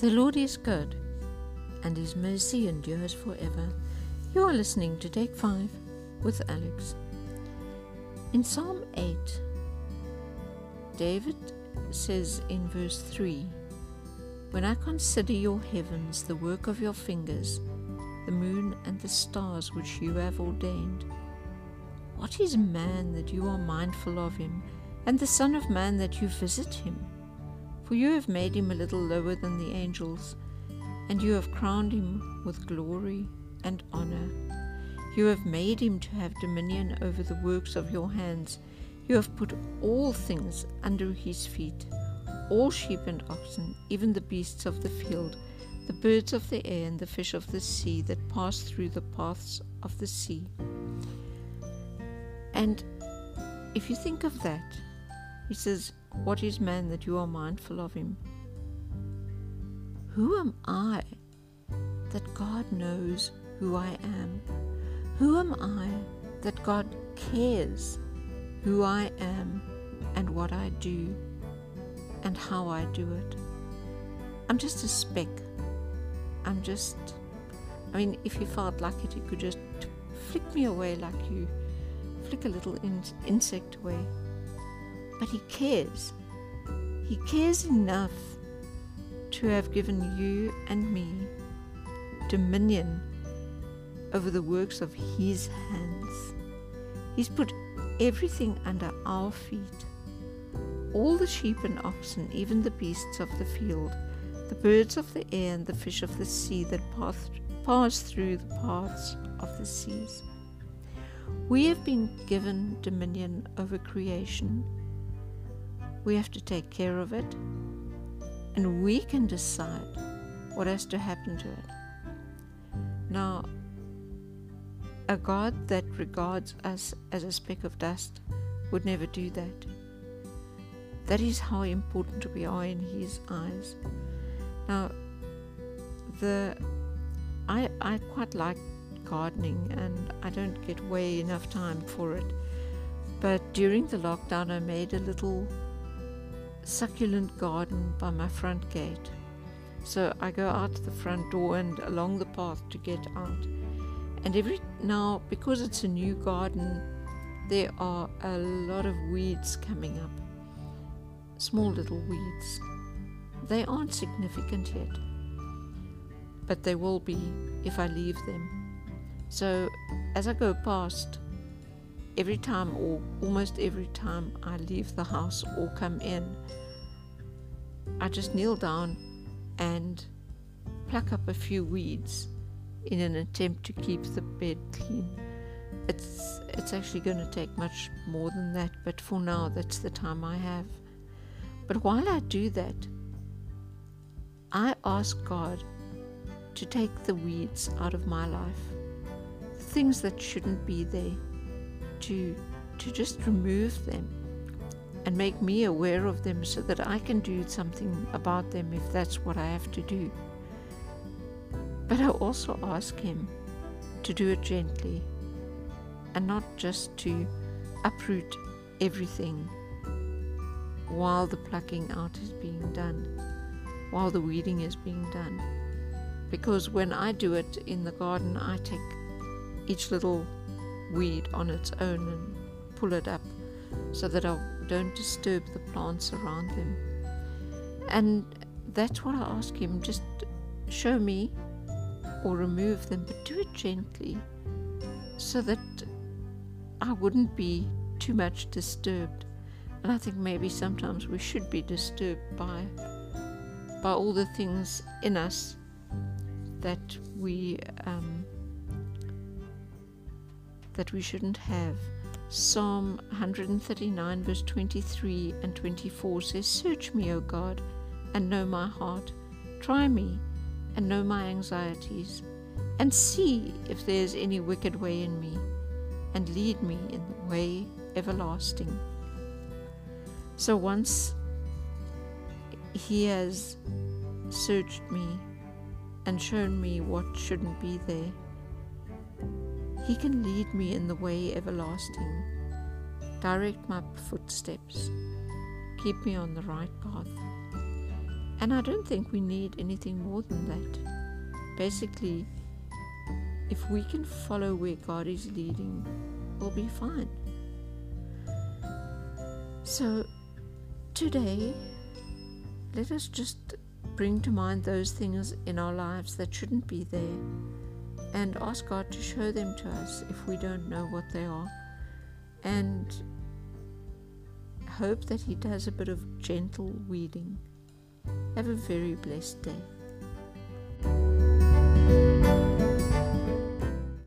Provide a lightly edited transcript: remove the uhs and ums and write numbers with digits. The Lord is good, and His mercy endures forever. You are listening to Take 5 with Alex. In Psalm 8, David says in verse 3, "When I consider your heavens, the work of your fingers, the moon and the stars which you have ordained, what is man that you are mindful of him, and the son of man that you visit him? For you have made him a little lower than the angels, and you have crowned him with glory and honor. You have made him to have dominion over the works of your hands. You have put all things under his feet, all sheep and oxen, even the beasts of the field, the birds of the air, and the fish of the sea that pass through the paths of the sea." And if you think of that, he says, "What is man that you are mindful of him?" Who am I that God knows who I am? Who am I that God cares who I am and what I do and how I do it? I'm just a speck. If he felt like it, he could just flick me away like you flick a little insect away. But he cares. He cares enough to have given you and me dominion over the works of his hands. He's put everything under our feet. All the sheep and oxen, even the beasts of the field, the birds of the air and the fish of the sea that pass through the paths of the seas. We have been given dominion over creation. We have to take care of it, and we can decide what has to happen to it. Now, a God that regards us as a speck of dust would never do that. That is how important we are in His eyes. Now, I quite like gardening, and I don't get way enough time for it, but during the lockdown I made a little succulent garden by my front gate. So I go out the front door and along the path to get out, and now because it's a new garden, there are a lot of weeds coming up, small little weeds. They aren't significant yet, but they will be if I leave them. So as I go past, every time or almost every time I leave the house or come in, I just kneel down and pluck up a few weeds in an attempt to keep the bed clean. It's actually going to take much more than that, but for now that's the time I have. But while I do that, I ask God to take the weeds out of my life, things that shouldn't be there, to just remove them and make me aware of them so that I can do something about them if that's what I have to do. But I also ask Him to do it gently and not just to uproot everything while the plucking out is being done, while the weeding is being done. Because when I do it in the garden, I take each little weed on its own and pull it up so that I don't disturb the plants around them. And that's what I ask Him, just show me or remove them, but do it gently so that I wouldn't be too much disturbed. And I think maybe sometimes we should be disturbed by all the things in us that we shouldn't have. Psalm 139 verse 23 and 24 says, "Search me, O God, and know my heart. Try me and know my anxieties, and see if there is any wicked way in me, and lead me in the way everlasting." So once He has searched me and shown me what shouldn't be there, He can lead me in the way everlasting, direct my footsteps, keep me on the right path. And I don't think we need anything more than that. Basically, if we can follow where God is leading, we'll be fine. So today, let us just bring to mind those things in our lives that shouldn't be there and ask God to show them to us if we don't know what they are, and hope that He does a bit of gentle weeding. Have a very blessed day.